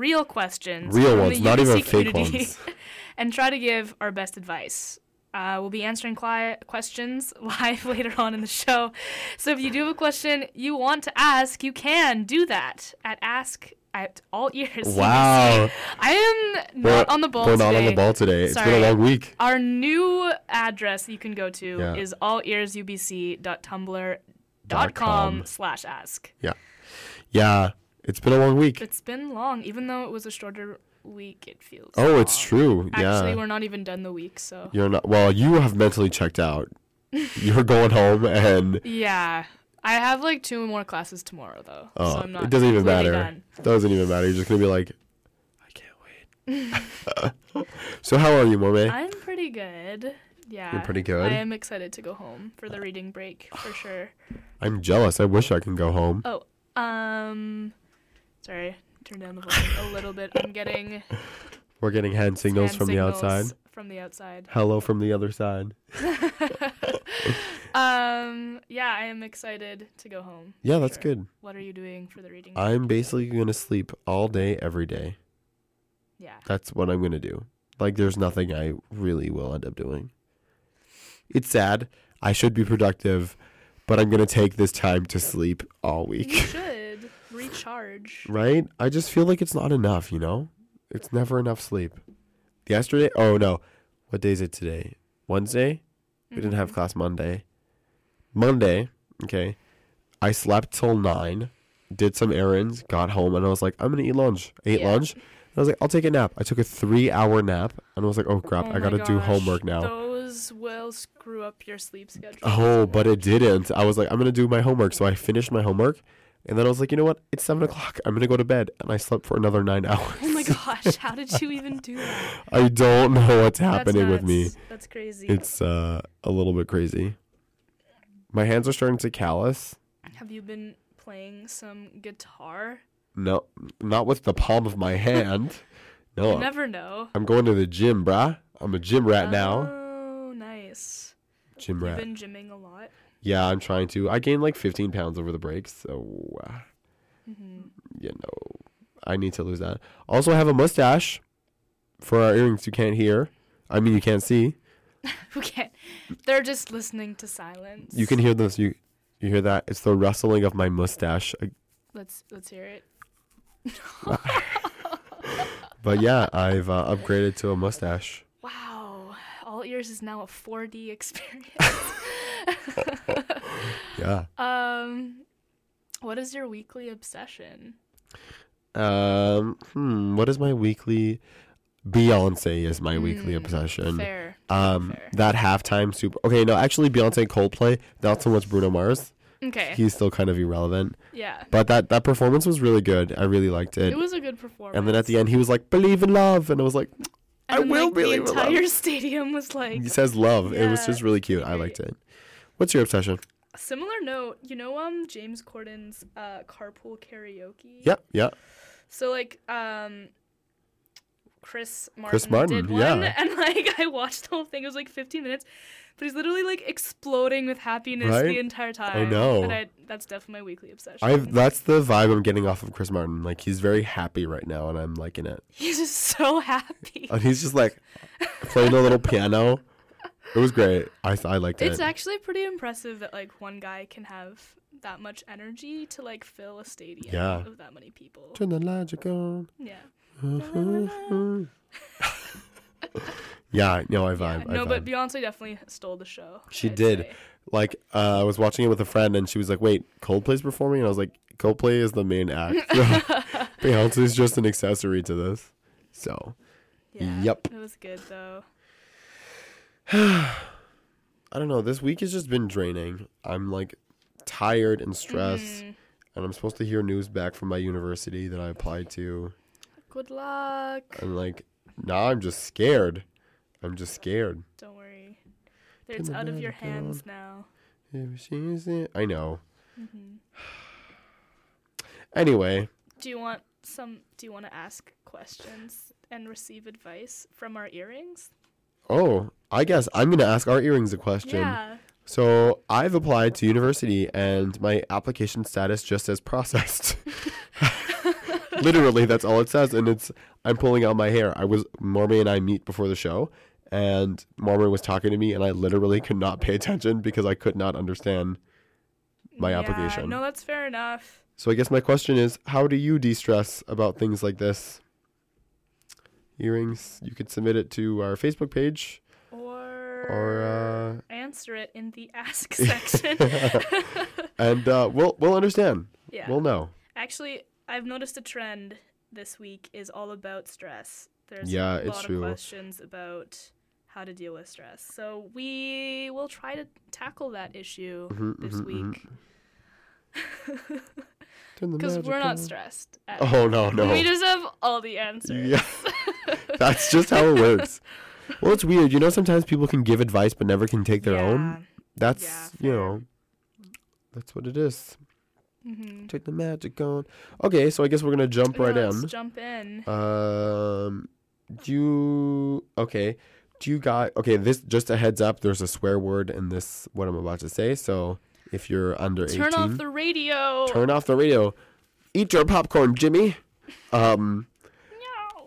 real questions. Real ones, not even fake ones. And try to give our best advice. We'll be answering questions live later on in the show. So if you do have a question you want to ask, you can do that at ask@allears.com. Wow. I am not on the ball today. We're not on the ball today. It's been a long week. Our new address that you can go to is allearsubc.tumblr.com/ask. Yeah. Yeah. It's been a long week. It's been long, even though it was a shorter week, it feels. Oh, long. It's true. Yeah. Actually, we're not even done the week, so. You're not. Well, you have mentally checked out. You're going home and. Yeah. I have, like, 2 more classes tomorrow, though. Oh, so I'm not. It doesn't even matter. It doesn't even matter. You're just going to be like, I can't wait. So how are you, Mormei? I'm pretty good. Yeah. You're pretty good? I am excited to go home for the reading break, for sure. I'm jealous. I wish I could go home. Oh, sorry. Turn down the volume a little bit. I'm getting... We're getting hand signals from the outside. From the outside. Hello from the other side. Yeah, I am excited to go home. Yeah, that's good. What are you doing for the reading? I'm basically going to sleep all day, every day. Yeah. That's what I'm going to do. Like, there's nothing I really will end up doing. It's sad. I should be productive, but I'm going to take this time to sleep all week. You should. Recharge. Right? I just feel like it's not enough, you know? It's never enough sleep. Yesterday? Oh, no. What day is it today? Wednesday? We didn't have class Monday. Okay. I slept till 9, did some errands, got home, and I was like, I'm going to eat lunch. I ate lunch, and I was like, I'll take a nap. I took a 3-hour nap, and I was like, oh, crap, I got to do homework now. Those will screw up your sleep schedule. Oh, but it didn't. I was like, I'm going to do my homework. So I finished my homework. And then I was like, you know what? It's 7 o'clock. I'm going to go to bed. And I slept for another 9 hours. Oh, my gosh. How did you even do that? I don't know what's happening with me. That's crazy. It's a little bit crazy. My hands are starting to callous. Have you been playing some guitar? No, not with the palm of my hand. No. You never know. I'm going to the gym, brah. I'm a gym rat now. Oh, nice. Gym rat. You've been gymming a lot? Yeah, I'm trying to. I gained like 15 pounds over the break, so, you know, I need to lose that. Also, I have a mustache for our earrings you can't hear. I mean, you can't see. Who can't? They're just listening to silence. You can hear this. You hear that? It's the rustling of my mustache. Let's hear it. But yeah, I've upgraded to a mustache. Wow. All ears is now a 4D experience. Yeah. What is your weekly obsession? What is my weekly? Beyoncé is my weekly obsession. Fair. Fair. That halftime super. Okay, no, actually, Beyoncé, Coldplay. Not so much Bruno Mars. Okay. He's still kind of irrelevant. Yeah. But that performance was really good. I really liked it. It was a good performance. And then at the end, he was like, "Believe in love," and I was like, "I will believe in love." The entire stadium was like. He says love. Yeah. It was just really cute. I liked it. What's your obsession? A similar note, you know, James Corden's carpool karaoke. Yeah. So like Chris Martin did one, and like I watched the whole thing. It was like 15 minutes, but he's literally like exploding with happiness the entire time. I know. And that's definitely my weekly obsession. That's the vibe I'm getting off of Chris Martin. Like he's very happy right now, and I'm liking it. He's just so happy. And he's just like playing a little piano. It was great. I liked it. It's actually pretty impressive that, like, one guy can have that much energy to, like, fill a stadium of that many people. Turn the logic on. Yeah. Yeah, no, I vibe. Yeah. No, but Beyonce definitely stole the show. She did. Say. Like, I was watching it with a friend, and she was like, wait, Coldplay's performing? And I was like, Coldplay is the main act. Beyonce's just an accessory to this. So, yeah, yep. It was good, though. I don't know. This week has just been draining. I'm like tired and stressed, and I'm supposed to hear news back from my university that I applied to. Good luck. And like now, I'm just scared. Don't worry. It's out of your hands now. I know. Anyway. Do you want to ask questions and receive advice from our earrings? Oh, I guess I'm going to ask our earrings a question. Yeah. So I've applied to university and my application status just says processed. Literally, that's all it says. And it's, I'm pulling out my hair. Mormei and I meet before the show, and Mormei was talking to me, and I literally could not pay attention because I could not understand my application. No, that's fair enough. So I guess my question is, how do you de-stress about things like this? Earrings, you could submit it to our Facebook page. Or answer it in the ask section. And we'll understand. Yeah. We'll know. Actually, I've noticed a trend this week is all about stress. There's a lot of questions about how to deal with stress. So we will try to tackle that issue this week. Because we're not stressed. No. We just have all the answers. Yeah. That's just how it works. Well, it's weird. You know, sometimes people can give advice but never can take their own. That's, you know, that's what it is. Mm-hmm. Take the magic on. Okay, so I guess we're going to jump right in. Let's jump in. This, just a heads up, there's a swear word in this, what I'm about to say. So if you're under 18. Turn off the radio. Eat your popcorn, Jimmy.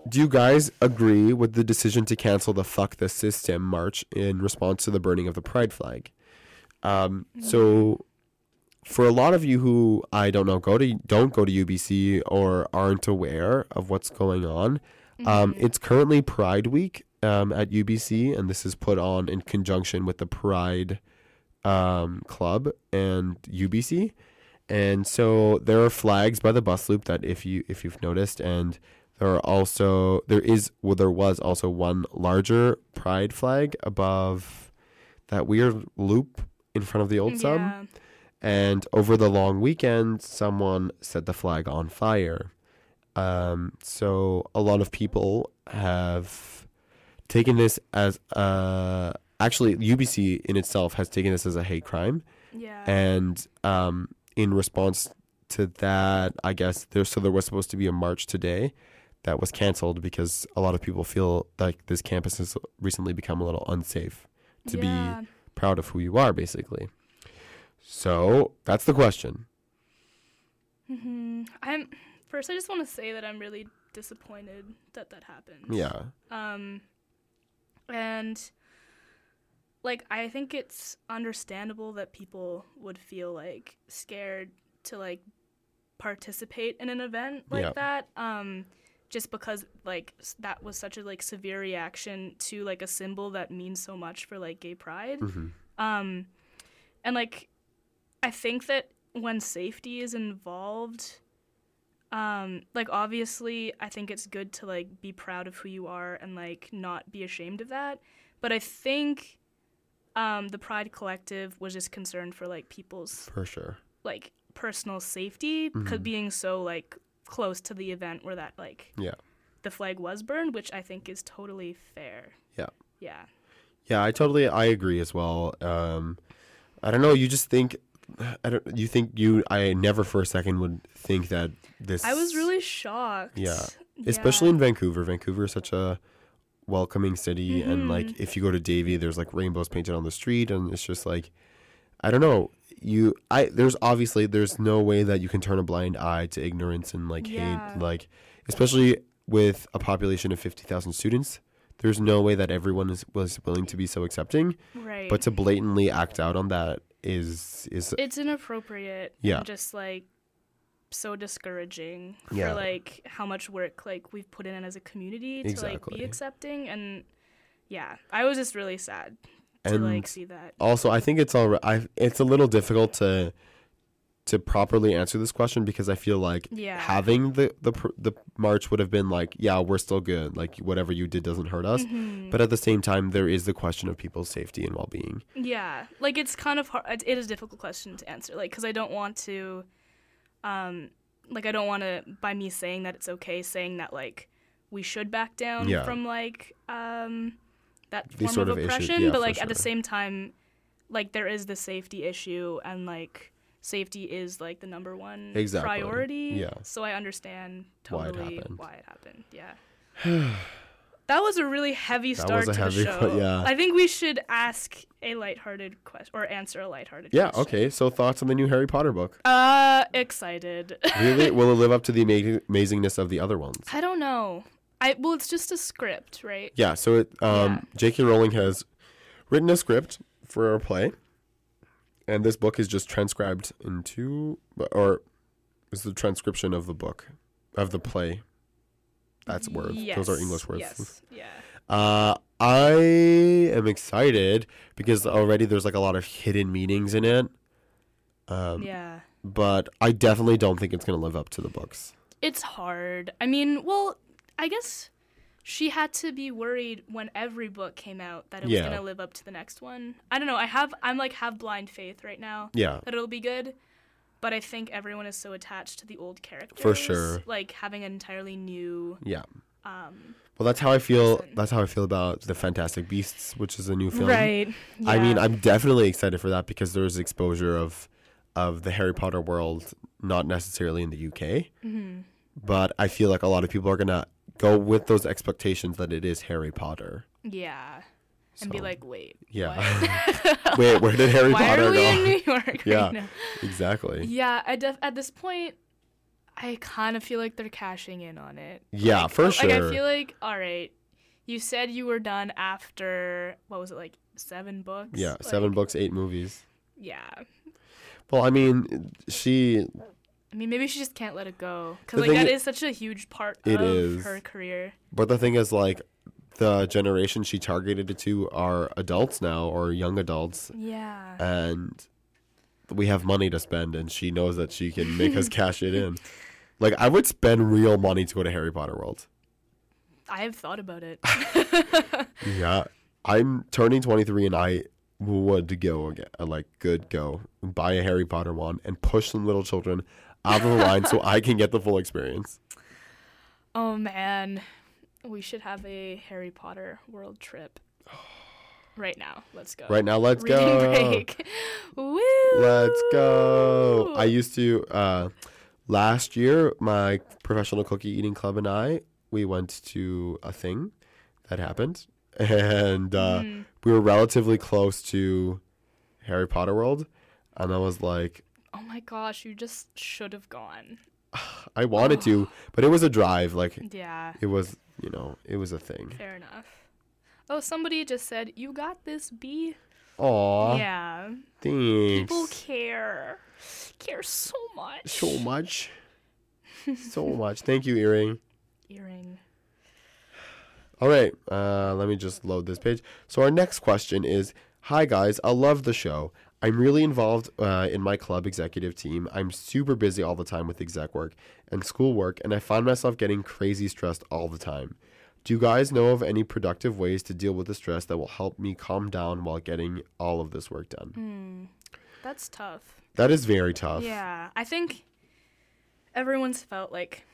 Do you guys agree with the decision to cancel the Fuck the System march in response to the burning of the pride flag? So for a lot of you who don't go to UBC or aren't aware of what's going on, it's currently Pride Week at UBC, and this is put on in conjunction with the Pride Club and UBC. And so there are flags by the bus loop that if you've noticed, and there was also one larger pride flag above that weird loop in front of the old sub. And over the long weekend, someone set the flag on fire. So a lot of people have taken this as actually UBC in itself has taken this as a hate crime. Yeah. And in response to that, I guess there was supposed to be a march today that was canceled because a lot of people feel like this campus has recently become a little unsafe to be proud of who you are, basically. So that's the question. Mm-hmm. First, I just want to say that I'm really disappointed that happened. Yeah. And like, I think it's understandable that people would feel like scared to like participate in an event like that. Just because like that was such a like severe reaction to like a symbol that means so much for like gay pride. And like I think that when safety is involved, like obviously I think it's good to like be proud of who you are and like not be ashamed of that, but I think the Pride Collective was just concerned for like people's like personal safety, because being so like close to the event where that like the flag was burned, which I think is totally fair. Yeah, I agree as well. I don't know, I never for a second would think that this. I was really shocked. Especially in Vancouver is such a welcoming city, and like if you go to Davie, there's like rainbows painted on the street, and it's just like, I don't know. There's no way that you can turn a blind eye to ignorance and like hate, like especially with a population of 50,000 students. There's no way that everyone was willing to be so accepting. Right. But to blatantly act out on that is it's inappropriate. Yeah. And just like so discouraging for like how much work like we've put in as a community to like be accepting, and I was just really sad. And like see that. Also, I think it's a little difficult to properly answer this question, because I feel like having the march would have been like, yeah, we're still good. Like whatever you did doesn't hurt us. Mm-hmm. But at the same time, there is the question of people's safety and well-being. Yeah, like it's kind of hard. It is a difficult question to answer. Like because I don't want to, I don't want to, by me saying that it's okay, saying that like we should back down from like that form sort of oppression, but like at the same time, like there is the safety issue, and like safety is like the number one priority. Yeah. So I understand totally why it happened. Yeah. That was a really heavy start to the show. Yeah. I think we should ask a lighthearted question or answer a lighthearted question. Yeah, okay. So thoughts on the new Harry Potter book? Excited. Really? Will it live up to the amazingness of the other ones? I don't know. Well, it's just a script, right? Yeah, so J.K. Rowling has written a script for a play, and this book is just transcribed into, or is the transcription of the book, of the play. That's words. Yes. Those are English words. Yes. Yeah. I am excited because already there's like a lot of hidden meanings in it. Yeah. But I definitely don't think it's going to live up to the books. It's hard. I mean, well, I guess she had to be worried when every book came out that it was going to live up to the next one. I don't know. I'm blind faith right now. Yeah. That it'll be good. But I think everyone is so attached to the old characters. For sure. Like having an entirely new. Yeah. Well, that's how I feel. Person. That's how I feel about the Fantastic Beasts, which is a new film. Right. Yeah. I mean, I'm definitely excited for that because there's exposure of the Harry Potter world, not necessarily in the UK. Mm-hmm. But I feel like a lot of people are going to go with those expectations that it is Harry Potter. Yeah. And be like, wait. Yeah. Wait, where did Harry Potter go? Why are we in New York right now? Exactly. Yeah, at this point, I kind of feel like they're cashing in on it. Yeah, like, for sure. Like, I feel like, all right, you said you were done after, what was it, like 7 books? Yeah, 7 books, 8 movies. Yeah. Well, I mean, maybe she just can't let it go. Because like, that is such a huge part of her career. But the thing is, like, the generation she targeted it to are adults now or young adults. Yeah. And we have money to spend, and she knows that she can make us cash it in. Like, I would spend real money to go to Harry Potter World. I have thought about it. Yeah. I'm turning 23, and I would go again, buy a Harry Potter wand and push some little children out of the line so I can get the full experience. Oh, man. We should have a Harry Potter world trip. Right now. Let's go. Right now, let's go. Reading break. Woo! Let's go. I used to, last year, my professional cookie eating club and I, we went to a thing that happened. And we were relatively close to Harry Potter World. And I was like, oh my gosh, you just should have gone. I wanted to, but it was a drive. Like, yeah. It was... You know, it was a thing. Fair enough. Oh, somebody just said, you got this, B. Aw. Yeah. Thanks. People care. Care so much. So much. So much. Thank you, Earring. Earring. All right. Let me just load this page. So our next question is, hi, guys. I love the show. I'm really involved in my club executive team. I'm super busy all the time with exec work and school work, and I find myself getting crazy stressed all the time. Do you guys know of any productive ways to deal with the stress that will help me calm down while getting all of this work done? That's tough. That is very tough. Yeah. I think everyone's felt like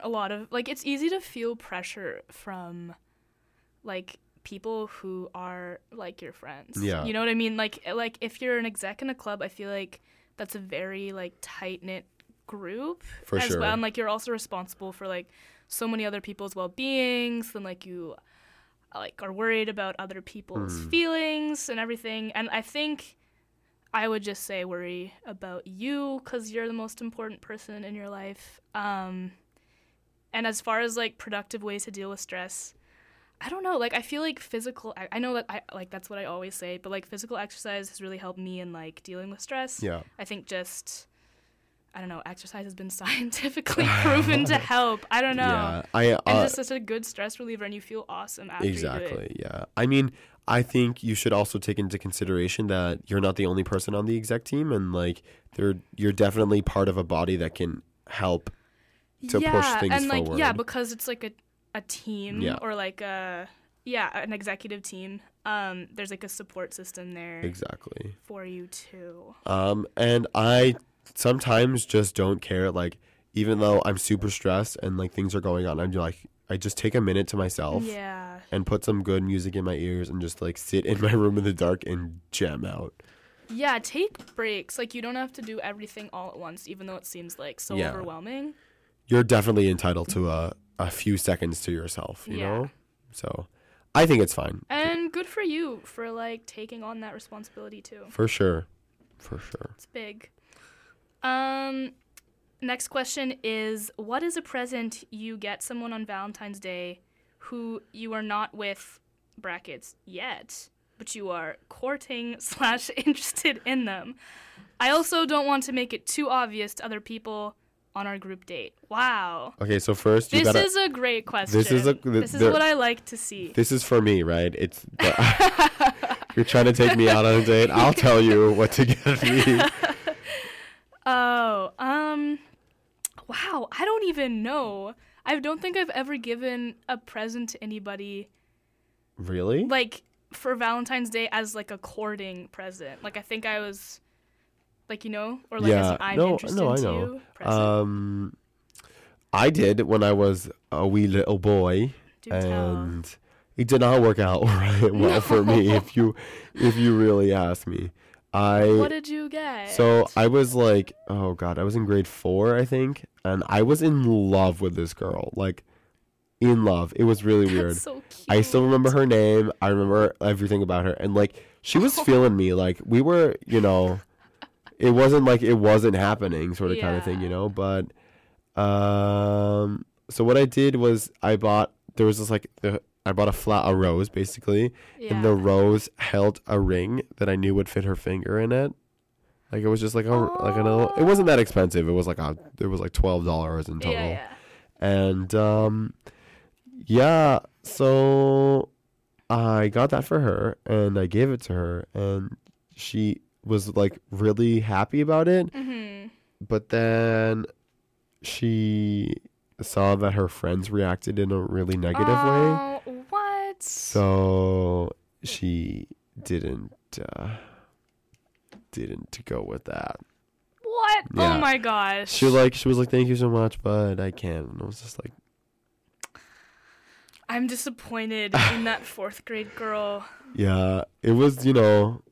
a lot of... Like, it's easy to feel pressure from, like... people who are like your friends. Yeah. You know what I mean? Like if you're an exec in a club, I feel like that's a very like tight-knit group for as sure. well. And like you're also responsible for like so many other people's well-beings, and like you like are worried about other people's feelings and everything. And I think I would just say worry about you because you're the most important person in your life. And as far as like productive ways to deal with stress, I don't know, like, I feel like physical, I know that, that's what I always say, but, like, physical exercise has really helped me in, like, dealing with stress. Yeah. I think just, I don't know, exercise has been scientifically proven to help. I don't know. Yeah. And just such a good stress reliever, and you feel awesome after you do it. Exactly, yeah. I mean, I think you should also take into consideration that you're not the only person on the exec team, and, like, you're definitely part of a body that can help to push things forward. Yeah, because it's, like, a team or like an executive team. There's like a support system there exactly for you too. And I sometimes just don't care. Like even though I'm super stressed and like things are going on, I'm like I just take a minute to myself and put some good music in my ears and just like sit in my room in the dark and jam out. Yeah, take breaks. Like you don't have to do everything all at once, even though it seems like so overwhelming. You're definitely entitled to a few seconds to yourself, you know? So I think it's fine. And good for you for like taking on that responsibility too. For sure. For sure. It's big. Next question is, what is a present you get someone on Valentine's Day who you are not with, brackets, yet, but you are courting / interested in them? I also don't want to make it too obvious to other people on our group date. Wow. Okay, so first this is a great question. This is what I like to see. This is for me, right? You're trying to take me out on a date. I'll tell you what to get me. Oh, wow, I don't even know. I don't think I've ever given a present to anybody. Really? Like for Valentine's Day as like a courting present. Like I think I was like, you know, or like, yeah, as I'm interested in you. Present. I did when I was a wee little boy. Do and tell. It did not work out right well for me, if you really ask me. What did you get? So I was like, oh God, I was in grade 4, I think. And I was in love with this girl. Like, in love. It was really weird. That's so cute. I still remember her name. I remember everything about her. And like, she was feeling me. Like, we were, you know... It wasn't like it wasn't happening sort of kind of thing, you know, but so what I did was I bought a rose basically, and the rose held a ring that I knew would fit her finger in it. Like it was just like it wasn't that expensive. It was like $12 in total. Yeah. And so I got that for her and I gave it to her and she was like really happy about it. Mm-hmm. But then she saw that her friends reacted in a really negative way. What? So she didn't go with that. What? Yeah. Oh my gosh. She was like, thank you so much, but I can't. And I was just like, I'm disappointed in that 4th grade girl. Yeah, it was, you know.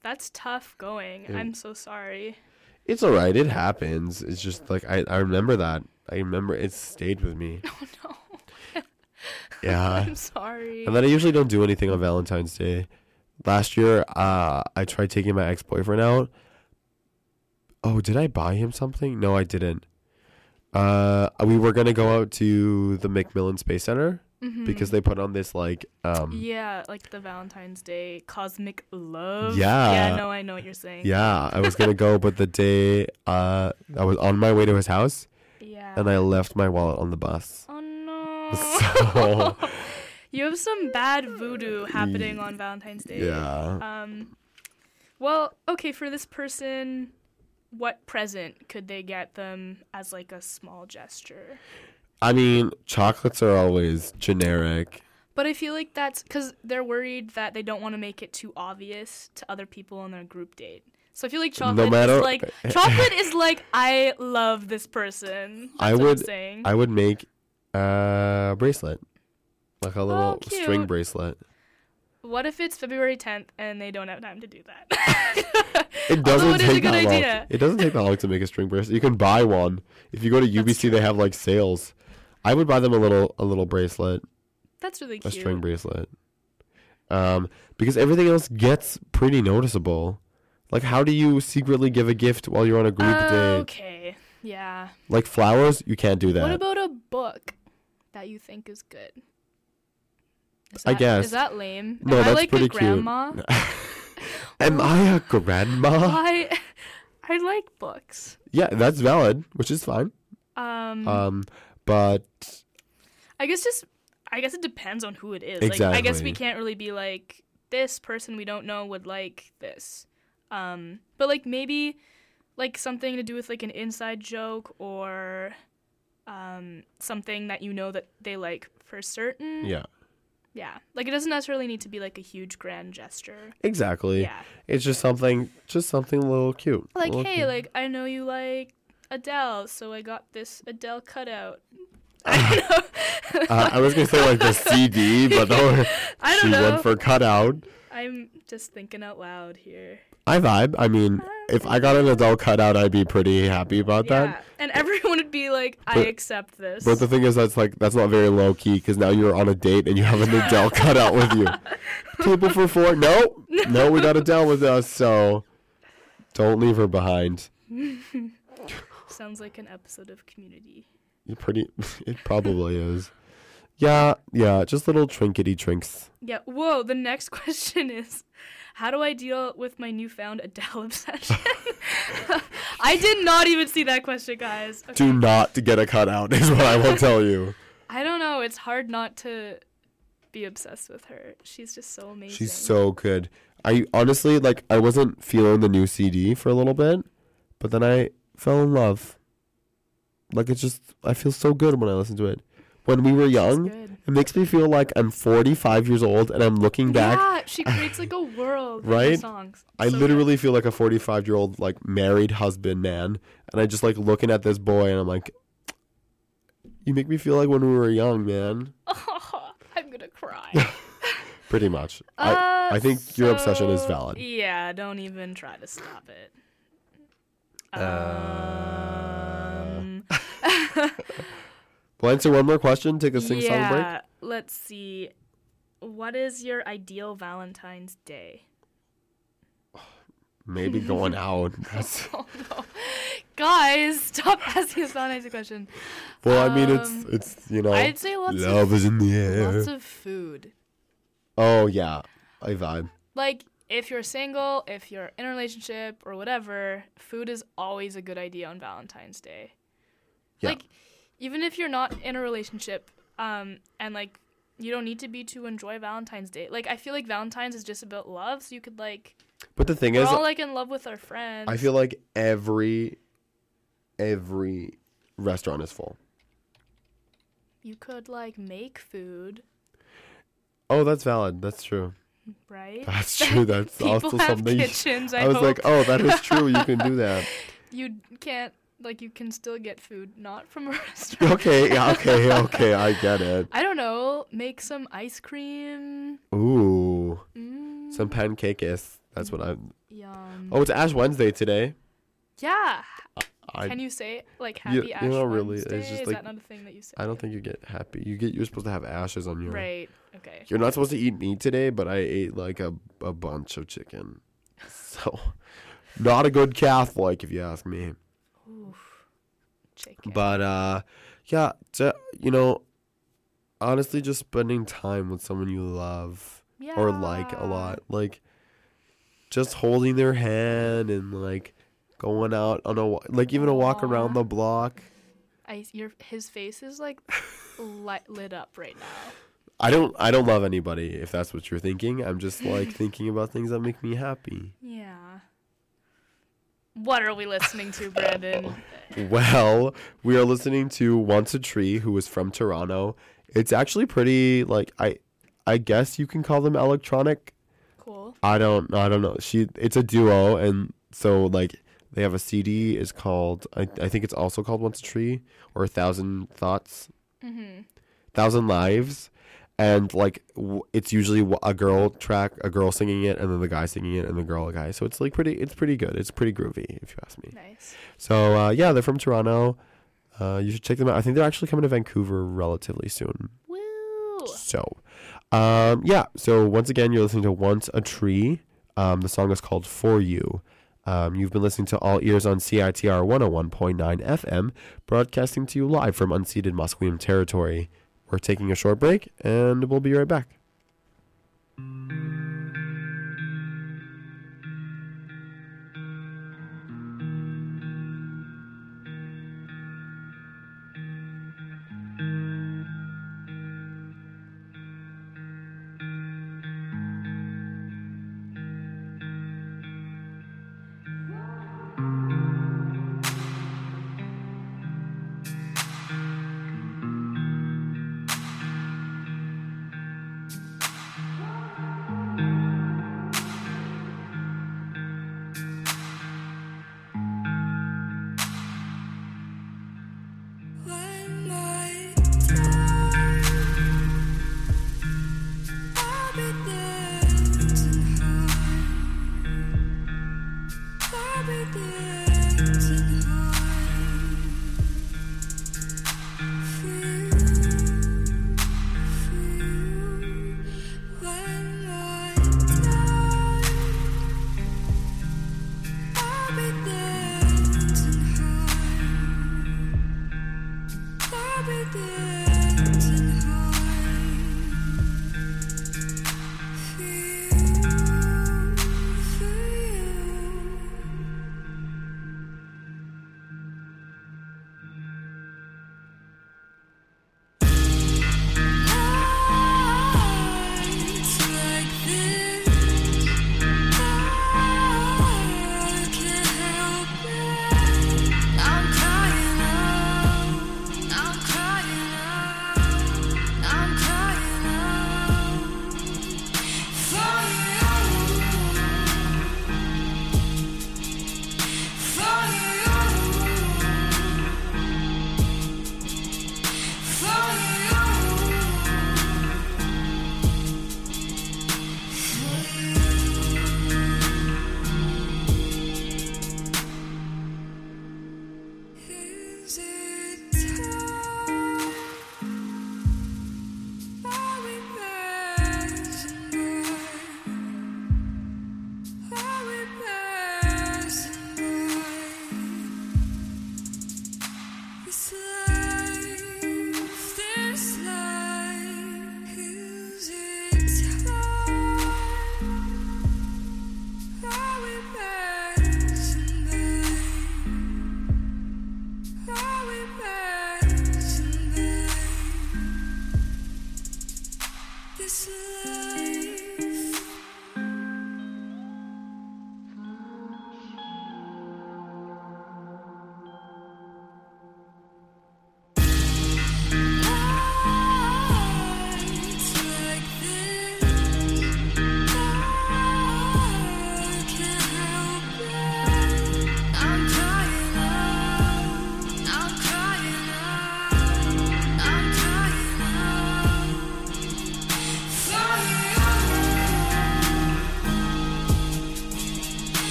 That's tough going. I'm so sorry. It's all right. It happens. It's just like I remember that. I remember it stayed with me. Oh, no. Yeah. I'm sorry. And then I usually don't do anything on Valentine's Day. Last year, I tried taking my ex-boyfriend out. Oh, did I buy him something? No, I didn't. We were going to go out to the Macmillan Space Center. Mm-hmm. Because they put on this like the Valentine's Day cosmic love. No, I know what you're saying. Yeah, I was gonna go, but the day I was on my way to his house, and I left my wallet on the bus. Oh no! So you have some bad voodoo happening on Valentine's Day. Yeah. Well, okay, for this person, what present could they get them as like a small gesture? I mean, chocolates are always generic. But I feel like that's because they're worried that they don't want to make it too obvious to other people on their group date. So I feel like chocolate is like, I love this person. I would make a bracelet, like a little string bracelet. What if it's February 10th and they don't have time to do that? It doesn't take that long to make a string bracelet. You can buy one. If you go to UBC, they have like sales. I would buy them a little bracelet. That's really cute. A string bracelet. Because everything else gets pretty noticeable. Like, how do you secretly give a gift while you're on a group day? Okay, yeah. Like flowers, you can't do that. What about a book that you think is good? I guess. Is that lame? No, that's like pretty cute. Am I a grandma? I like books. Yeah, that's valid, which is fine. But I guess it depends on who it is. Exactly. Like, I guess we can't really be like, this person we don't know would like this. But like maybe like something to do with like an inside joke or something that you know that they like for certain. Yeah. Yeah, like it doesn't necessarily need to be like a huge grand gesture. Exactly. Yeah. It's just something a little cute. Like, little hey, cute. Like I know you like Adele, so I got this Adele cutout. I know. I was gonna say like the CD, but no, I don't know. She went for cutout. I'm just thinking out loud here. I vibe. I mean, if I got an Adele cutout, I'd be pretty happy about that. And everyone would would be like, I accept this. But the thing is, that's not very low key, because now you're on a date and you have an Adele cut out with you. Table for four. No, we got Adele with us, so don't leave her behind. Sounds like an episode of Community. It probably is. Yeah, just little trinkety trinks. Yeah, whoa, the next question is, how do I deal with my newfound Adele obsession? I did not even see that question, guys. Okay. Do not get a cutout is what I will tell you. I don't know, it's hard not to be obsessed with her. She's just so amazing. She's so good. I honestly, I wasn't feeling the new CD for a little bit, but then I fell in love. I feel so good when I listen to it. When we were young, it makes me feel like I'm 45 years old and I'm looking back. Yeah, she creates a world right? With her songs. I literally feel like a 45-year-old married husband man, and I just looking at this boy and I'm like, you make me feel like when we were young, man. Oh, I'm gonna cry. Pretty much. I think your obsession is valid. Yeah, don't even try to stop it. We'll answer one more question. Take a sing-song break. Yeah, let's see. What is your ideal Valentine's Day? Maybe going out. Oh, no. Guys, stop asking us Valentine's question. Well, it's I'd say lots love is in the air. Lots of food. Oh, yeah. I vibe. If you're single, if you're in a relationship or whatever, food is always a good idea on Valentine's Day. Yeah. Even if you're not in a relationship, and, you don't need to be to enjoy Valentine's Day. I feel like Valentine's is just about love, so you could, But the thing is... We're all, in love with our friends. I feel like every restaurant is full. You could, make food. Oh, that's valid. That's true. Right? That's true. That's also something... People have kitchens, I was hope. Oh, that is true. You can do that. You can't... you can still get food, not from a restaurant. Okay, I get it. I don't know. Make some ice cream. Ooh. Mm. Some pancakes. That's what I'm... Yum. Oh, it's Ash Wednesday today. Yeah. Can you say, happy Ash really, Wednesday? It's just, is that not a thing that you say? I don't think you get happy. You're supposed to have ashes on your... Right. Okay. You're not supposed to eat meat today, but I ate, a bunch of chicken. So, not a good Catholic, if you ask me. Chicken. But honestly, just spending time with someone you love or a lot, just holding their hand and going out on a even a walk around the block. His face is lit up right now. I don't love anybody if that's what you're thinking. I'm just thinking about things that make me happy. Yeah. What are we listening to, Brandon? Well, we are listening to Once a Tree, who is from Toronto. It's actually pretty, I guess you can call them electronic. Cool. I don't know. It's a duo, and so, they have a CD. It's called, I think it's also called Once a Tree, or 1,000 Thoughts. Mm-hmm. 1,000 Lives. And, it's usually a girl track, a girl singing it, and then the guy singing it, and the girl, a guy. So it's, it's pretty good. It's pretty groovy, if you ask me. Nice. So, they're from Toronto. You should check them out. I think they're actually coming to Vancouver relatively soon. Woo! So, So, once again, you're listening to Once a Tree. The song is called For You. You've been listening to All Ears on CITR 101.9 FM, broadcasting to you live from unceded Musqueam territory. We're taking a short break, and we'll be right back.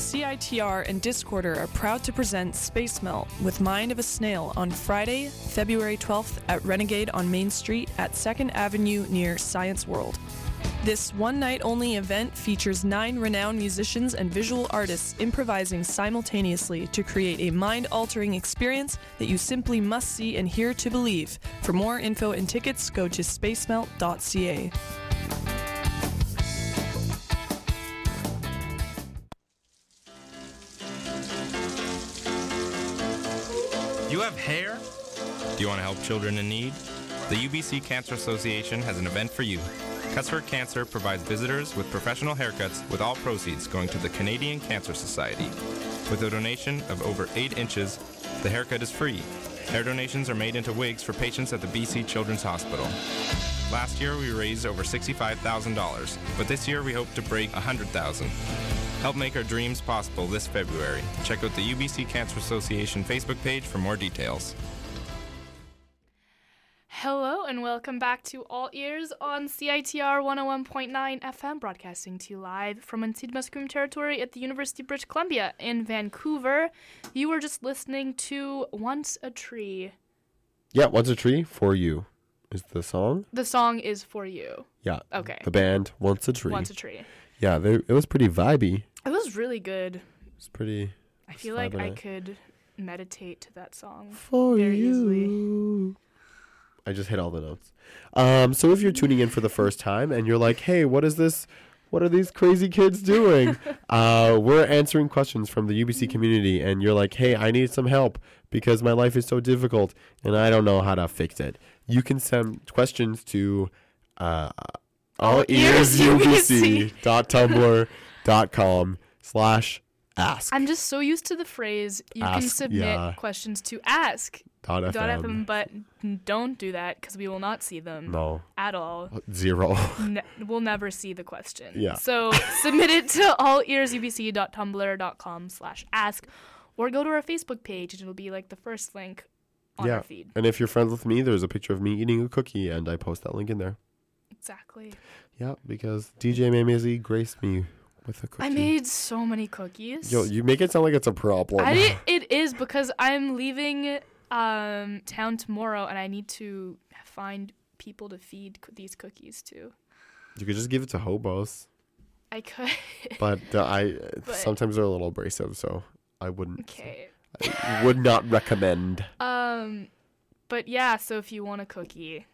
CITR and Discorder are proud to present Space Melt with Mind of a Snail on Friday, February 12th at Renegade on Main Street at 2nd Avenue near Science World. This one-night-only event features 9 renowned musicians and visual artists improvising simultaneously to create a mind-altering experience that you simply must see and hear to believe. For more info and tickets, go to spacemelt.ca. You have hair? Do you want to help children in need? The UBC Cancer Association has an event for you. Cuthbert Cancer provides visitors with professional haircuts, with all proceeds going to the Canadian Cancer Society. With a donation of over 8 inches, the haircut is free. Hair donations are made into wigs for patients at the BC Children's Hospital. Last year we raised over $65,000, but this year we hope to break $100,000. Help make our dreams possible this February. Check out the UBC Cancer Association Facebook page for more details. Hello and welcome back to All Ears on CITR 101.9 FM, broadcasting to you live from unceded Musqueam territory at the University of British Columbia in Vancouver. You were just listening to Once a Tree. Yeah, Once a Tree, For You is the song. The song is For You. Yeah. Okay. The band Once a Tree. Once a Tree. Yeah, it was pretty vibey. It was really good. It's pretty. I feel like I could meditate to that song very easily. I just hit all the notes. So if you're tuning in for the first time and you're like, "Hey, what is this? What are these crazy kids doing?" We're answering questions from the UBC community, and you're like, "Hey, I need some help because my life is so difficult and I don't know how to fix it." You can send questions to allearsubc.tumblr.com/ask. I'm just so used to the phrase you can submit questions to ask.fm, but don't do that because we will not see them at all. Zero. We'll never see the question. Yeah. So submit it to allearsubc.tumblr.com/ask or go to our Facebook page and it'll be like the first link on our feed. And if you're friends with me, there's a picture of me eating a cookie and I post that link in there. Exactly. Yeah, because DJ Maisie graced me with a cookie. I made so many cookies. Yo, you make it sound like it's a problem. It is because I'm leaving town tomorrow and I need to find people to feed these cookies to. You could just give it to hobos. I could. But sometimes they're a little abrasive, so I wouldn't. Okay. I would not recommend. But yeah, so if you want a cookie,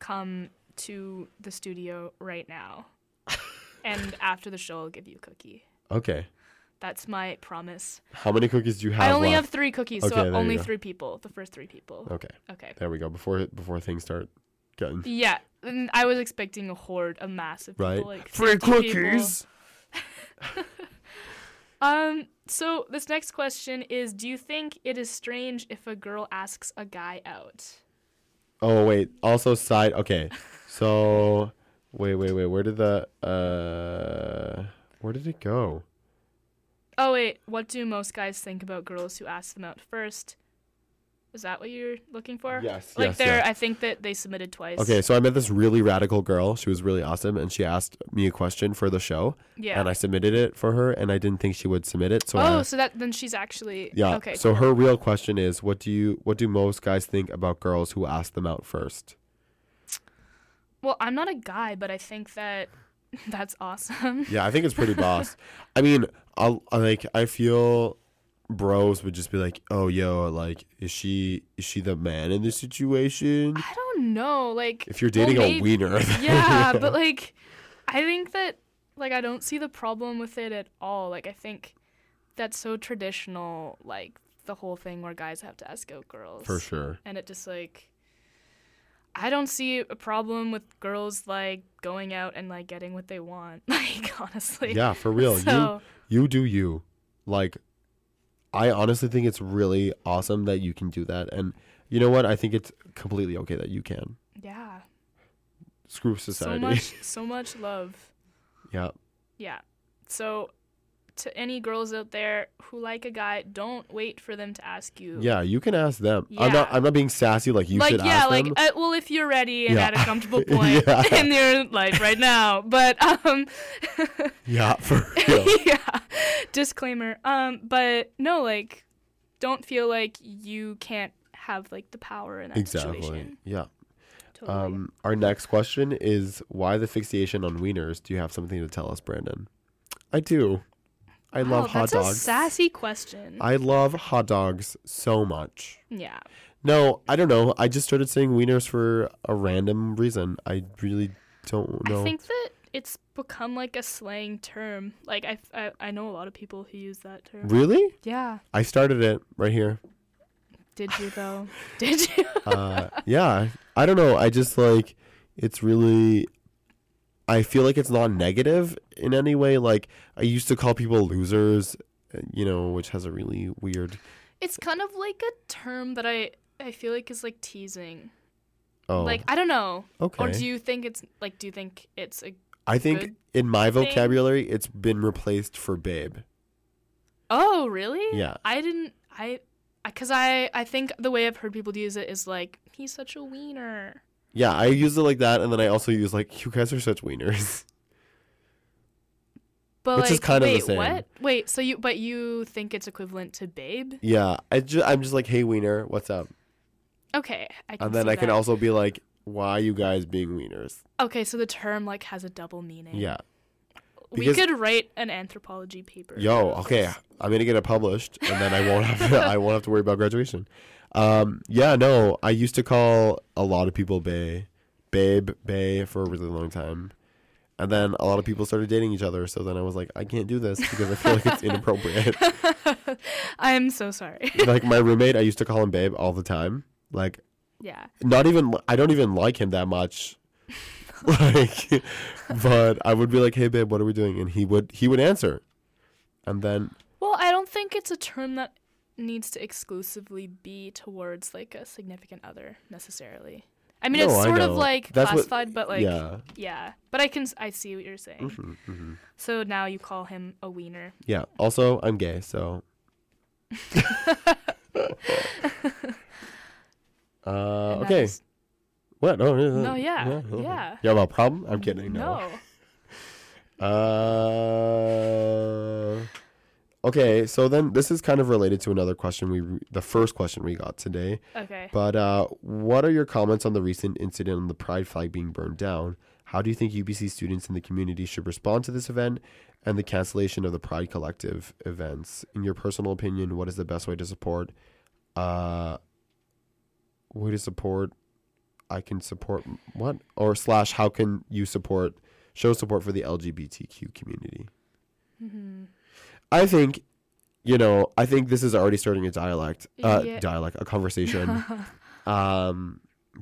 come to the studio right now and after the show I'll give you a cookie. Okay, that's my promise. How many cookies do you have? I only have 3 cookies, okay, so only 3 people, the first 3 people. Okay, there we go. Before things start getting and I was expecting a massive people, like 3 cookies. So this next question is, do you think it is strange if a girl asks a guy out? Oh, wait. Also side. Okay. So wait. Where did it go? Oh, wait. What do most guys think about girls who ask them out first? Was that what you're looking for? Yes. I think that they submitted twice. Okay. So I met this really radical girl. She was really awesome. And she asked me a question for the show. Yeah. And I submitted it for her. And I didn't think she would submit it. So then she's actually. Yeah. Okay. So her real question is, what do most guys think about girls who ask them out first? Well, I'm not a guy, but I think that that's awesome. Yeah. I think it's pretty boss. I mean, I feel bros would just be like, oh, yo, like, is she the man in this situation? I don't know. Like, if you're dating a wiener. Yeah, yeah, but, like, I think that, like, I don't see the problem with it at all. Like, I think that's so traditional, like, the whole thing where guys have to ask out girls. For sure. And it just, like, I don't see a problem with girls, like, going out and, like, getting what they want. Like, honestly. Yeah, for real. So, you do you. Like, I honestly think it's really awesome that you can do that. And you know what? I think it's completely okay that you can. Yeah. Screw society. So much love. Yeah. Yeah. So to any girls out there who like a guy, don't wait for them to ask you. Yeah, you can ask them. Yeah. I'm not being sassy like you should ask them. Like, well, if you're ready and at a comfortable point in your life right now. But, yeah, for real. Yeah. Disclaimer. But no, like, don't feel like you can't have, like, the power in that situation. Yeah. Totally. Our next question is, why the fixation on wieners? Do you have something to tell us, Brandon? I do. I love hot dogs. That's a sassy question. I love hot dogs so much. Yeah. No, I don't know. I just started saying wieners for a random reason. I really don't know. I think that it's become like a slang term. Like, I know a lot of people who use that term. Really? Yeah. I started it right here. Did you, though? Did you? Yeah. I don't know. I just, like, it's really... I feel like it's not negative in any way. Like, I used to call people losers, you know, which has a really weird... It's kind of like a term that I feel like is, like, teasing. Oh. Like, I don't know. Okay. Or do you think it's, like, I think in my vocabulary, it's been replaced for babe. Oh, really? Yeah. I think the way I've heard people use it is, like, he's such a wiener. Yeah, I use it like that, and then I also use, like, you guys are such wieners. But which, like, is kind of the same. What? Wait, so you think it's equivalent to babe? Yeah, I'm just like, hey, wiener, what's up? Okay, I can. And then I can also be like, why are you guys being wieners? Okay, so the term, like, has a double meaning. Yeah. Because we could write an anthropology paper. Yo, okay, I'm gonna get it published, and then I won't have to worry about graduation. Yeah, no, I used to call a lot of people babe for a really long time. And then a lot of people started dating each other. So then I was like, I can't do this because I feel like it's inappropriate. I'm so sorry. Like, my roommate, I used to call him babe all the time. Like, yeah, I don't even like him that much. Like, but I would be like, hey, babe, what are we doing? And he would answer. And then. Well, I don't think it's a term that needs to exclusively be towards, like, a significant other necessarily. I mean, it's sort of, like, that's classified, but, like, yeah. But I see what you're saying. Mm-hmm, mm-hmm. So now you call him a wiener. Yeah. Also, I'm gay, so. Okay. What? Oh, yeah. No, yeah. Yeah. You have a problem? I'm kidding. No. Okay, so then this is kind of related to another question the first question we got today. Okay. But what are your comments on the recent incident on the pride flag being burned down? How do you think UBC students in the community should respond to this event and the cancellation of the pride collective events? In your personal opinion, what is the best way to support? I can support what? Or / how can you show support for the LGBTQ community? Mm-hmm. I think this is already starting a conversation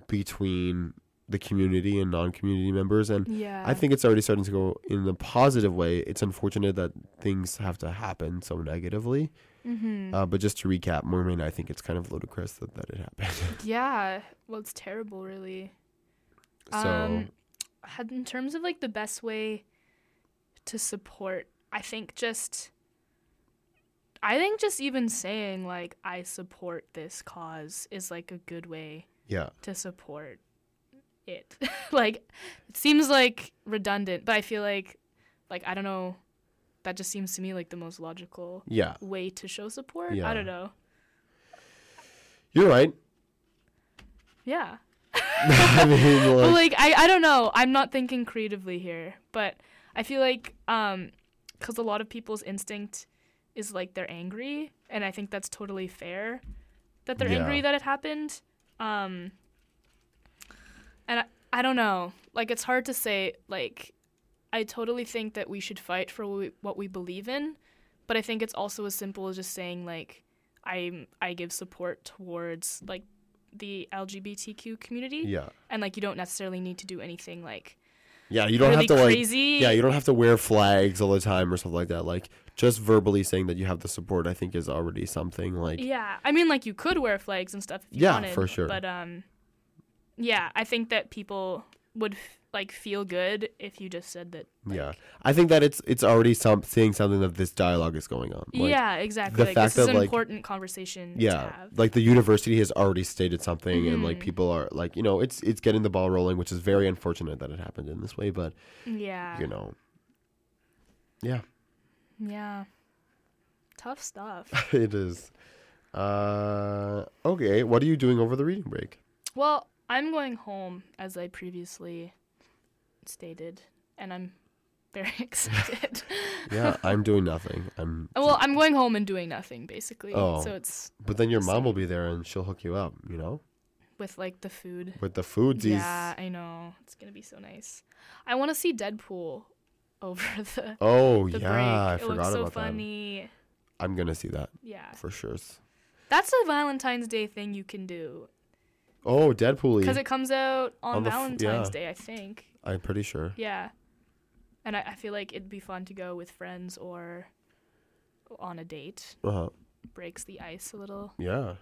between the community and non-community members. And yeah. I think it's already starting to go in a positive way. It's unfortunate that things have to happen so negatively. Mm-hmm. But just to recap, Mormei, I think it's kind of ludicrous that it happened. Yeah. Well, it's terrible, really. So in terms of, like, the best way to support, I think just even saying, like, I support this cause is, like, a good way to support it. Like, it seems, like, redundant, but I feel like, I don't know, that just seems to me like the most logical way to show support. Yeah. I don't know. You're right. Yeah. I mean, well, like, I don't know. I'm not thinking creatively here, but I feel like, 'cause a lot of people's instinct is, like, they're angry, and I think that's totally fair that they're angry that it happened. And I don't know. Like, it's hard to say, like, I totally think that we should fight for what we believe in, but I think it's also as simple as just saying, like, I give support towards, like, the LGBTQ community. Yeah. And, like, you don't necessarily need to do anything, like, you don't really have to, crazy. Like, you don't have to wear flags all the time or stuff like that. Like, just verbally saying that you have the support, I think, is already something, like... Yeah, I mean, like, you could wear flags and stuff if you wanted. Yeah, for sure. But, yeah, I think that people would, like, feel good if you just said that. Like, yeah, I think that it's already something that this dialogue is going on. Like, yeah, exactly. The fact that, an important conversation to have. Like, the university has already stated something, and, like, people are, like, you know, it's getting the ball rolling, which is very unfortunate that it happened in this way, but... Yeah. You know. Yeah. Yeah. Tough stuff. It is. Okay, what are you doing over the reading break? Well, I'm going home, as I previously stated, and I'm very excited. Yeah, I'm doing nothing. I'm going home and doing nothing, basically. Oh, so it's... But then your mom will be there, and she'll hook you up, you know? With, like, the food. With the foodies. Yeah, I know. It's going to be so nice. I want to see Deadpool over the break. I forgot about that. It looks so funny. I'm going to see that. Yeah. For sure. That's a Valentine's Day thing you can do. Oh, Deadpool. Because it comes out on Valentine's Day, I think. I'm pretty sure. Yeah. And I feel like it'd be fun to go with friends or on a date. Uh-huh. Breaks the ice a little. Yeah.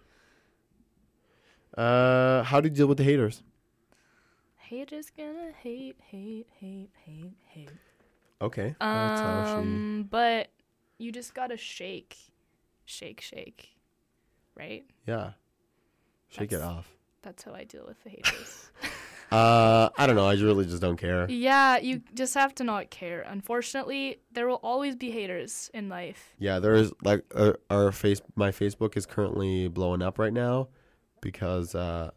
How do you deal with the haters? Haters gonna hate, hate, hate, hate, hate. Okay. That's how she... But you just gotta shake. Shake, shake. Right? Yeah. Shake it off. That's how I deal with the haters. I don't know. I really just don't care. Yeah, you just have to not care. Unfortunately, there will always be haters in life. Yeah, there is, like, my Facebook is currently blowing up right now because a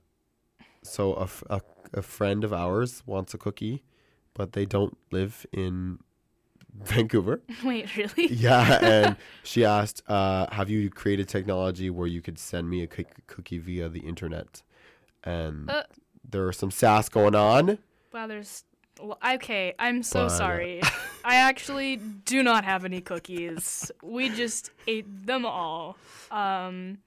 friend of ours wants a cookie, but they don't live in Vancouver. Wait, really? Yeah, and she asked, have you created technology where you could send me a cookie via the internet? And there are some sass going on. Wow, okay, I'm so sorry. I actually do not have any cookies. We just ate them all. If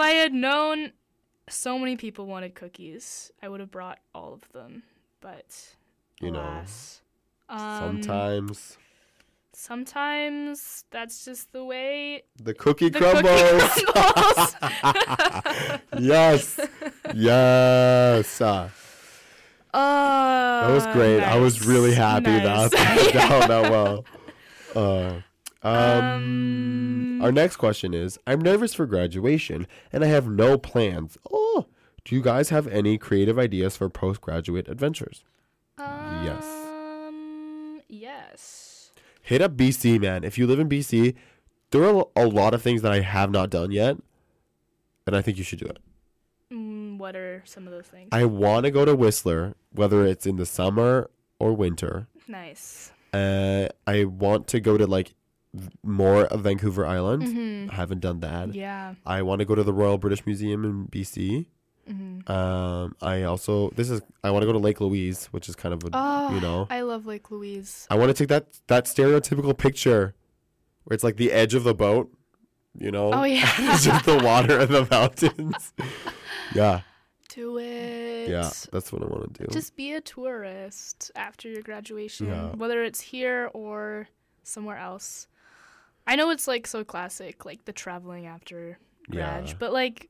I had known so many people wanted cookies, I would have brought all of them. But, you know, Sometimes that's just the way the cookie crumbles. Yes. Yes. That was great. Nice. I was really happy that I found out well. Our next question is, I'm nervous for graduation and I have no plans. Oh, do you guys have any creative ideas for postgraduate adventures? Yes. Hit up BC, man. If you live in BC, there are a lot of things that I have not done yet, and I think you should do it. What are some of those things? I want to go to Whistler, whether it's in the summer or winter. Nice. I want to go to, like, more of Vancouver Island. Mm-hmm. I haven't done that. Yeah. I want to go to the Royal British Museum in BC. Mm-hmm. I want to go to Lake Louise, which is kind of I love Lake Louise. I want to take that stereotypical picture where it's like the edge of the boat you know? Oh, yeah. It's just the water of the mountains. Yeah. Do it. Yeah, that's what I want to do. Just be a tourist after your graduation, whether it's here or somewhere else. I know it's, like, so classic, like, the traveling after grad, but, like,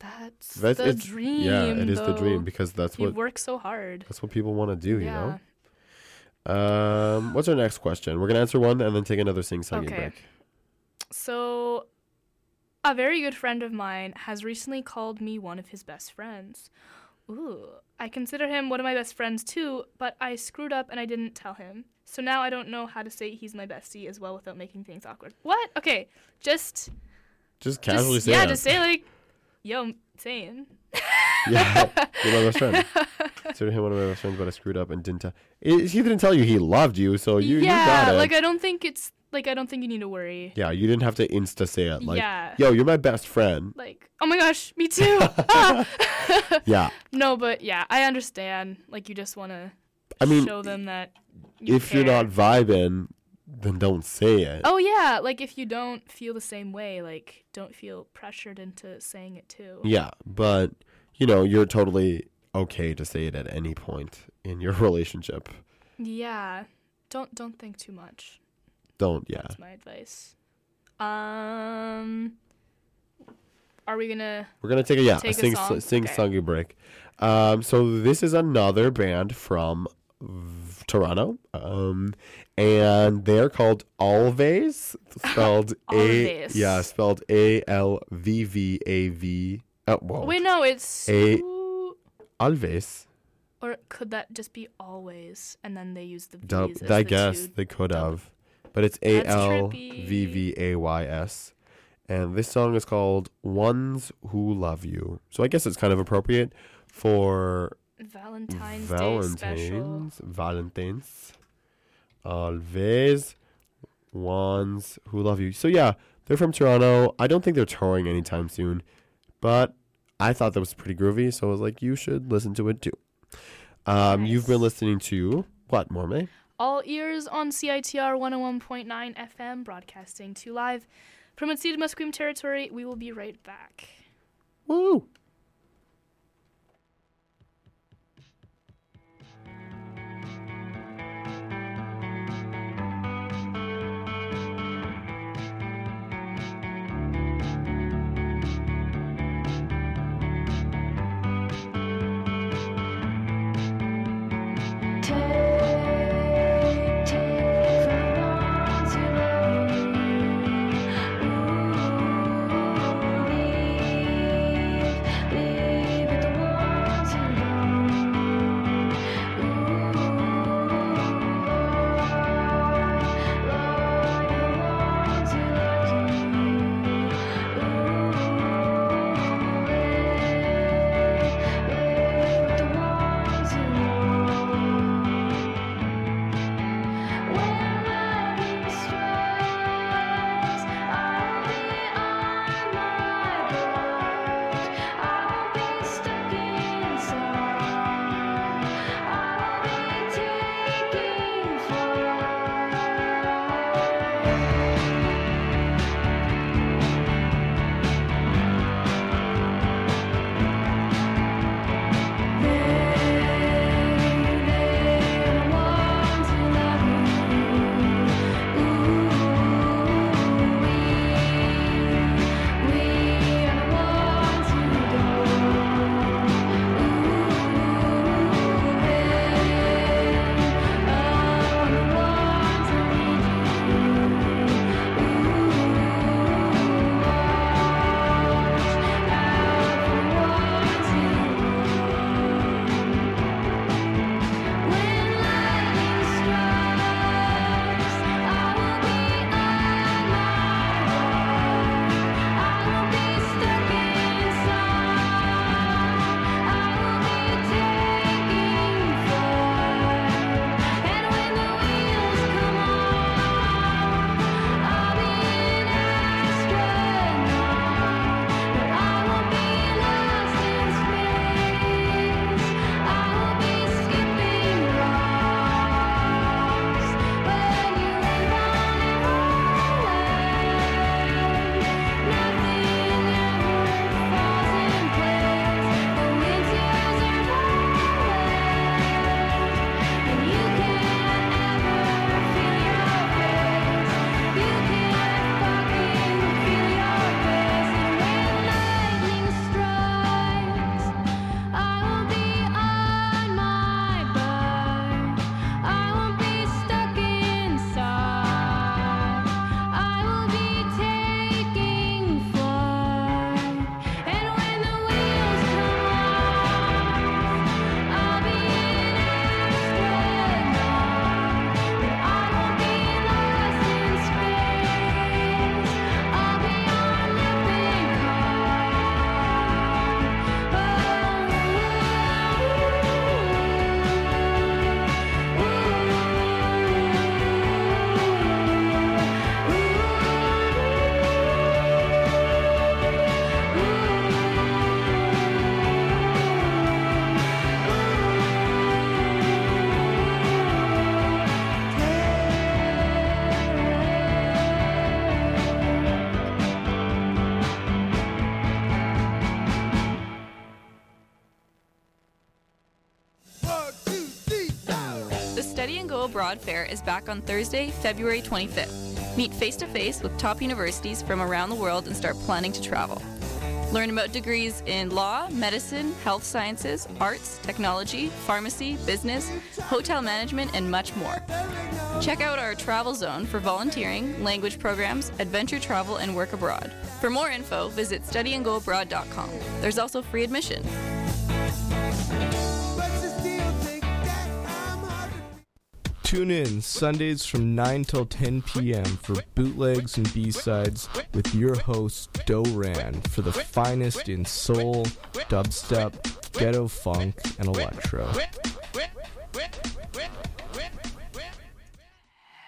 that's the dream. Yeah, it is the dream because that's what... You work so hard. That's what people want to do, you know? What's our next question? We're going to answer one and then take another sing-songing break. So, a very good friend of mine has recently called me one of his best friends. Ooh, I consider him one of my best friends too, but I screwed up and I didn't tell him. So now I don't know how to say he's my bestie as well without making things awkward. What? Okay, just casually say that. Yeah, just say like, yo, I'm saying. Yeah, you're my best friend. Consider him one of my best friends, but I screwed up and didn't tell. He didn't tell you he loved you, so you got it. Yeah, like I don't think it's. Like, I don't think you need to worry. Yeah, you didn't have to insta-say it. Like, yo, you're my best friend. Like, oh my gosh, me too. Yeah. No, but yeah, I understand. Like, you just want to show them that you if care. You're not vibing, then don't say it. Oh, yeah. Like, if you don't feel the same way, like, don't feel pressured into saying it too. Yeah, but, you know, you're totally okay to say it at any point in your relationship. Yeah. Don't think too much. That's my advice. Are we going to... We're going to take a sing-songy break. So this is another band from Toronto. And they're called Alvvays. Spelled Alvvays. Yeah, spelled Alvvav. Oh, whoa. Wait, no, it's... Alvvays. Or could that just be always? And then they use the V's as I guess they could have. But it's Alvvays. And this song is called Ones Who Love You. So I guess it's kind of appropriate for Valentine's Day special. Valentine's. Alvvays. Ones Who Love You. So yeah, they're from Toronto. I don't think they're touring anytime soon. But I thought that was pretty groovy. So I was like, you should listen to it too. Nice. You've been listening to what, Mormei? All ears on CITR 101.9 FM, broadcasting to live from unceded Musqueam territory. We will be right back. Woo! Go Abroad Fair is back on Thursday, February 25th. Meet face-to-face with top universities from around the world and start planning to travel. Learn about degrees in law, medicine, health sciences, arts, technology, pharmacy, business, hotel management, and much more. Check out our travel zone for volunteering, language programs, adventure travel, and work abroad. For more info, visit studyandgoabroad.com. There's also free admission. Tune in Sundays from 9 till 10 p.m. for bootlegs and B-sides with your host, Doran, for the finest in soul, dubstep, ghetto funk, and electro.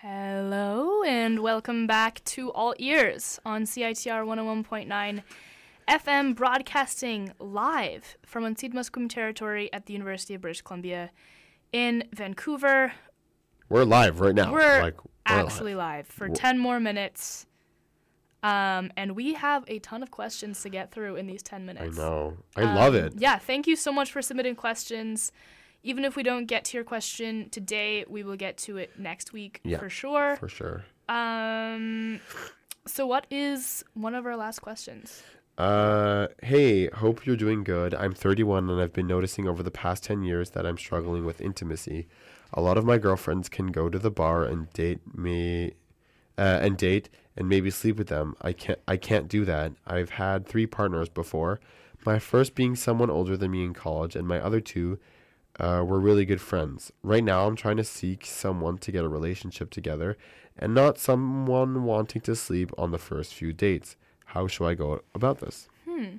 Hello, and welcome back to All Ears on CITR 101.9 FM, broadcasting live from unceded Musqueam territory at the University of British Columbia in Vancouver. We're live right now. We're actually live for 10 more minutes. And we have a ton of questions to get through in these 10 minutes. I know. I love it. Yeah, thank you so much for submitting questions. Even if we don't get to your question today, we will get to it next week for sure. So what is one of our last questions? Hey, hope you're doing good. I'm 31 and I've been noticing over the past 10 years that I'm struggling with intimacy. A lot of my girlfriends can go to the bar and date and maybe sleep with them. I can't do that. I've had 3 partners before, my first being someone older than me in college, and my other 2 were really good friends. Right now, I'm trying to seek someone to get a relationship together and not someone wanting to sleep on the first few dates. How should I go about this? I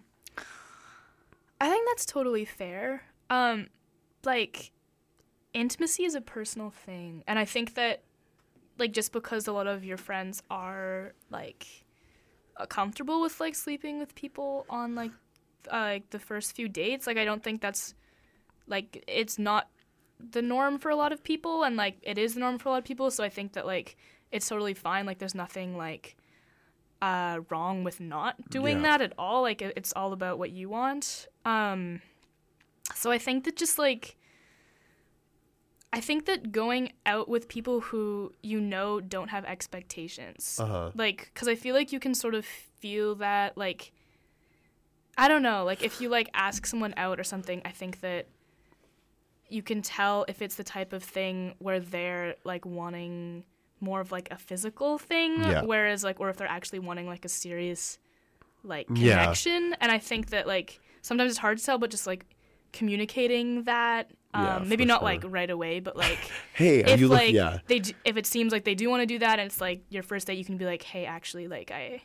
think that's totally fair. Intimacy is a personal thing, and I think that, just because a lot of your friends are, comfortable with, sleeping with people on, the first few dates, I don't think that's, it's not the norm for a lot of people, and, it is the norm for a lot of people, so I think that, it's totally fine. There's nothing, wrong with not doing that at all. It's all about what you want. So I think that just, I think that going out with people who don't have expectations, because I feel you can sort of feel that, I don't know, if you, ask someone out or something, I think that you can tell if it's the type of thing where they're, wanting more of, a physical thing, whereas, or if they're actually wanting, a serious, connection, and I think that, sometimes it's hard to tell, but just, communicating that... maybe not, right away, but, hey, if, you if it seems like they do want to do that and it's, your first date, you can be hey, actually, I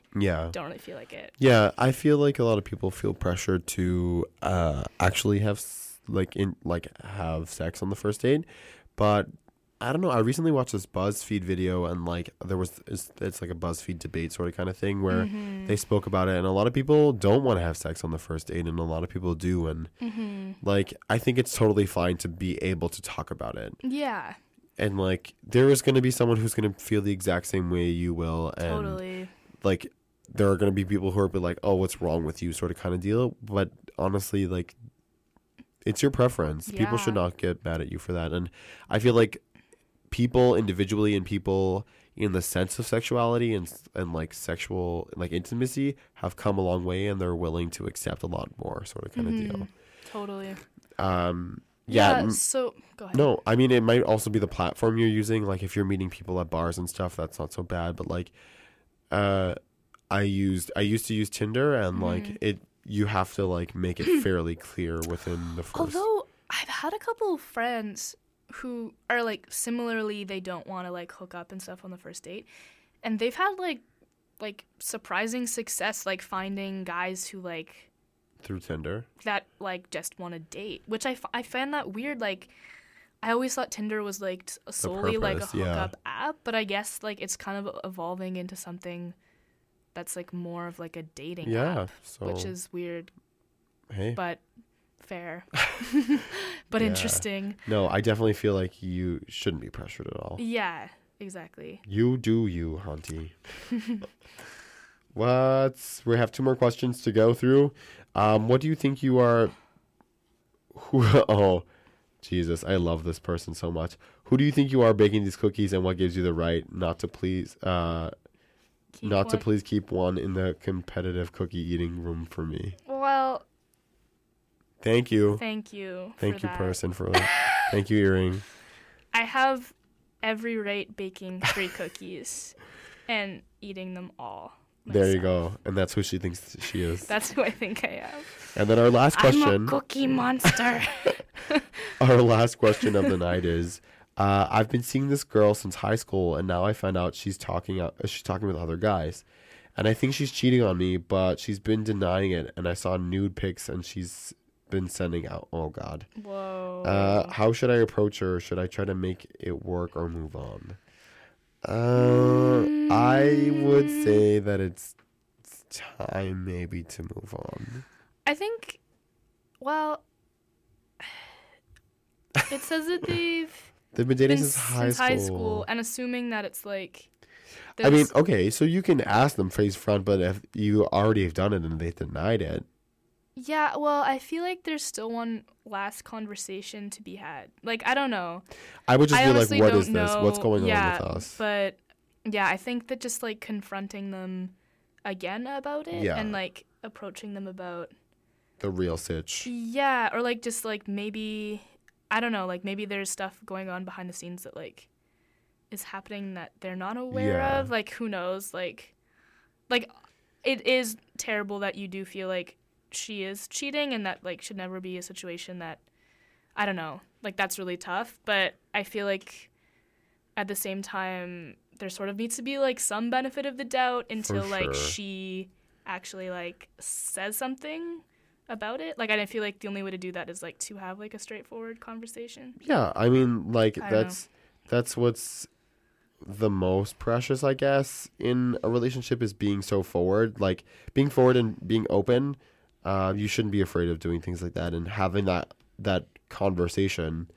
don't really feel like it. Yeah, I feel like a lot of people feel pressure to actually have, have sex on the first date, but... I don't know. I recently watched this BuzzFeed video, and there was it's a BuzzFeed debate sort of kind of thing where they spoke about it, and a lot of people don't want to have sex on the first date, and a lot of people do, and I think it's totally fine to be able to talk about it. Yeah. And there is going to be someone who's going to feel the exact same way you will, and totally. There are going to be people who are like, "Oh, what's wrong with you?" sort of kind of deal. But honestly, it's your preference. Yeah. People should not get mad at you for that, and I feel people individually and people in the sense of sexuality and sexual intimacy have come a long way, and they're willing to accept a lot more sort of kind of deal. Totally. So go ahead. No, I mean, it might also be the platform you're using. If you're meeting people at bars and stuff, that's not so bad. But I used to use Tinder, and you have to make it fairly clear within the first. Although I've had a couple of friends who are similarly, they don't want to hook up and stuff on the first date, and they've had surprising success finding guys who through Tinder that just want to date, which I find that weird. I always thought Tinder was solely a hookup app, but I guess it's kind of evolving into something that's more of a dating app, so. Which is weird. Hey, but fair but interesting. No, I definitely feel you shouldn't be pressured at all. Yeah, exactly. You do you, Hunty. We have 2 more questions to go through. What do you think you are? Jesus, I love this person so much. Who do you think you are baking these cookies, and what gives you the right not to please keep one in the competitive cookie eating room for me? Well, thank you. Thank you. Thank you, person, for like, thank you, earring. I have every right baking 3 cookies and eating them all myself. There you go. And that's who she thinks she is. That's who I think I am. And then our last question. I'm a cookie monster. Our last question of the night is, I've been seeing this girl since high school, and now I find out she's talking with other guys. And I think she's cheating on me, but she's been denying it. And I saw nude pics, and she's been sending out. Oh, God. Whoa. How should I approach her? Should I try to make it work or move on? I would say that it's time maybe to move on. I think, well, it says that they've been dating since high school, and assuming that it's like. I mean, okay, so you can ask them face front, but if you already have done it and they denied it. Yeah, well, I feel like there's still one last conversation to be had. Like, I don't know. I would just be like, what is this? What's going on with us? But, yeah, I think that just, like, confronting them again about it and, like, approaching them about. The real sitch. Yeah, or, like, just, like, maybe, I don't know, like, maybe there's stuff going on behind the scenes that, like, is happening that they're not aware of. Like, who knows? Like, it is terrible that you do feel like she is cheating, and that like should never be a situation that I don't know, like that's really tough, but I feel like at the same time there sort of needs to be like some benefit of the doubt until like she actually like says something about it. Like, I feel like the only way to do that is like to have like a straightforward conversation. Yeah, I mean, like that's what's the most precious, I guess, in a relationship is being so forward, like being forward and being open. You shouldn't be afraid of doing things like that, and having that conversation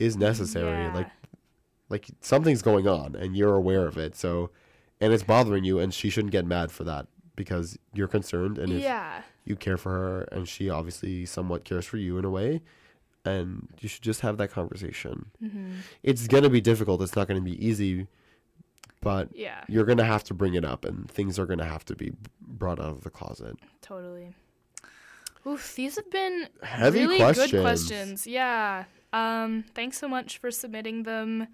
is necessary. Yeah. Like something's going on, and you're aware of it. So, and it's bothering you, and she shouldn't get mad for that because you're concerned, and if you care for her, and she obviously somewhat cares for you in a way, and you should just have that conversation. Mm-hmm. It's gonna be difficult. It's not gonna be easy, but you're gonna have to bring it up, and things are gonna have to be brought out of the closet. Totally. Oof, these have been heavy really good questions. Yeah. Thanks so much for submitting them.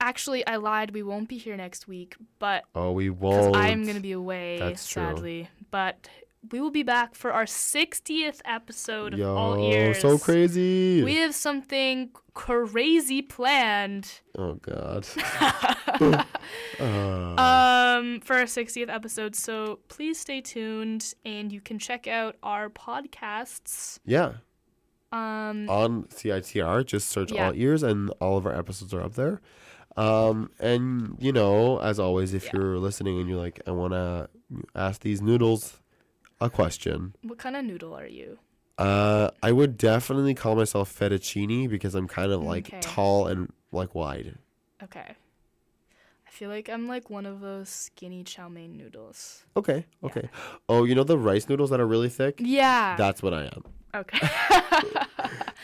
Actually, I lied. We won't be here next week, but we won't. Because I'm gonna be away. That's sadly. True. But we will be back for our 60th episode of All Ears. So crazy. We have something crazy planned. Oh God. For our 60th episode, so please stay tuned, and you can check out our podcasts. Yeah. On CITR, just search All Ears, and all of our episodes are up there. And you know, as always, if you're listening and you're like, I want to ask these noodles a question. What kind of noodle are you? I would definitely call myself fettuccine because I'm kind of like tall and like wide. Okay. I feel like I'm like one of those skinny chow mein noodles. Okay. Yeah. Oh, you know the rice noodles that are really thick? Yeah. That's what I am. Okay.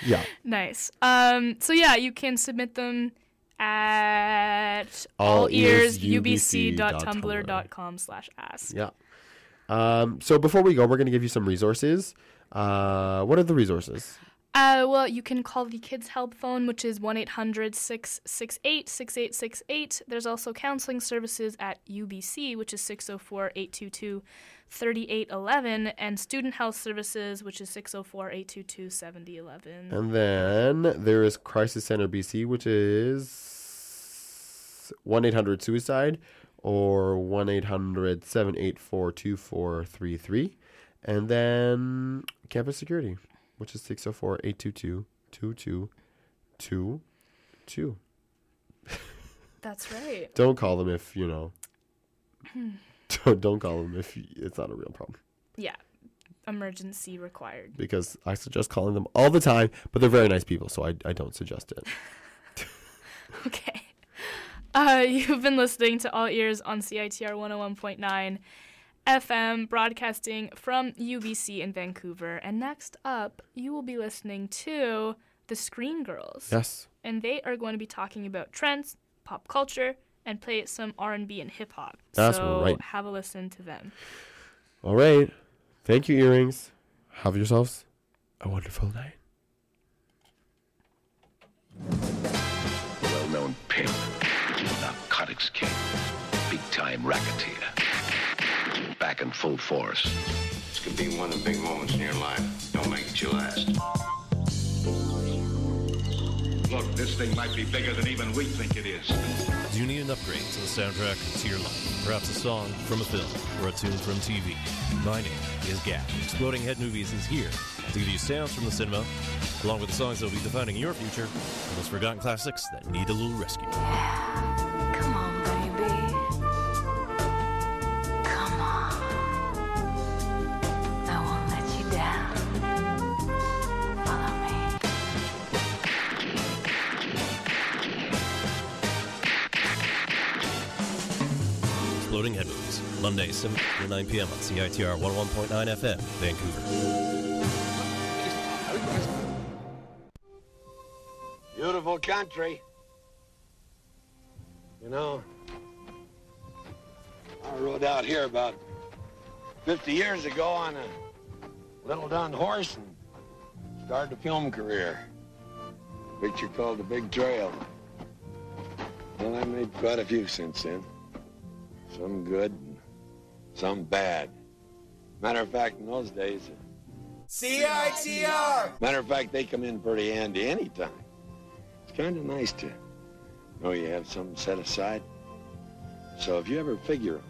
Yeah. Nice. So yeah, you can submit them at allearsubc.tumblr.com/ask. Yeah. So before we go, we're going to give you some resources. What are the resources? Well, you can call the Kids Help phone, which is 1-800-668-6868. There's also counseling services at UBC, which is 604-822-3811, and student health services, which is 604-822-7011. And then there is Crisis Center BC, which is 1-800-SUICIDE. Or 1-800-784-2433. And then campus security, which is 604-822-2222. That's right. Don't call them if, you know, don't call them if it's not a real problem. Yeah. Emergency required. Because I suggest calling them all the time, but they're very nice people, so I don't suggest it. Okay. You've been listening to All Ears on CITR 101.9 FM, broadcasting from UBC in Vancouver. And next up, you will be listening to the Screen Girls. Yes. And they are going to be talking about trends, pop culture, and play some R&B and hip-hop. That's right. So have a listen to them. All right. Thank you, earrings. Have yourselves a wonderful night. Well-known pimp. Narcotics king. Big-time racketeer. Back in full force. This could be one of the big moments in your life. Don't make it your last. Look, this thing might be bigger than even we think it is. Do you need an upgrade to the soundtrack to your life? Perhaps a song from a film or a tune from TV? My name is Gap. Exploding Head Movies is here to give you sounds from the cinema, along with the songs that will be defining your future, and those forgotten classics that need a little rescue. Come on, baby. Come on. I won't let you down. Follow me. Exploding Head Movies, Monday, 7 to 9 p.m. on CITR 101.9 FM, Vancouver. Beautiful country. You know, I rode out here about 50 years ago on a little dun horse and started a film career. A picture called The Big Trail. Well, I made quite a few since then. Some good and some bad. Matter of fact, in those days, CITR! Matter of fact, they come in pretty handy anytime. It's kind of nice to know you have something set aside. So if you ever figure them,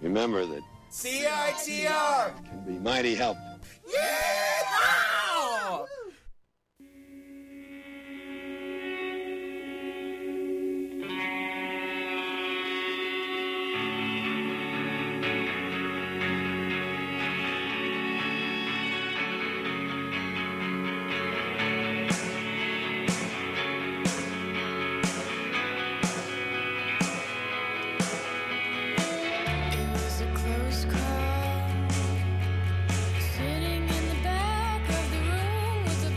remember that CITR can be mighty helpful. Yeah!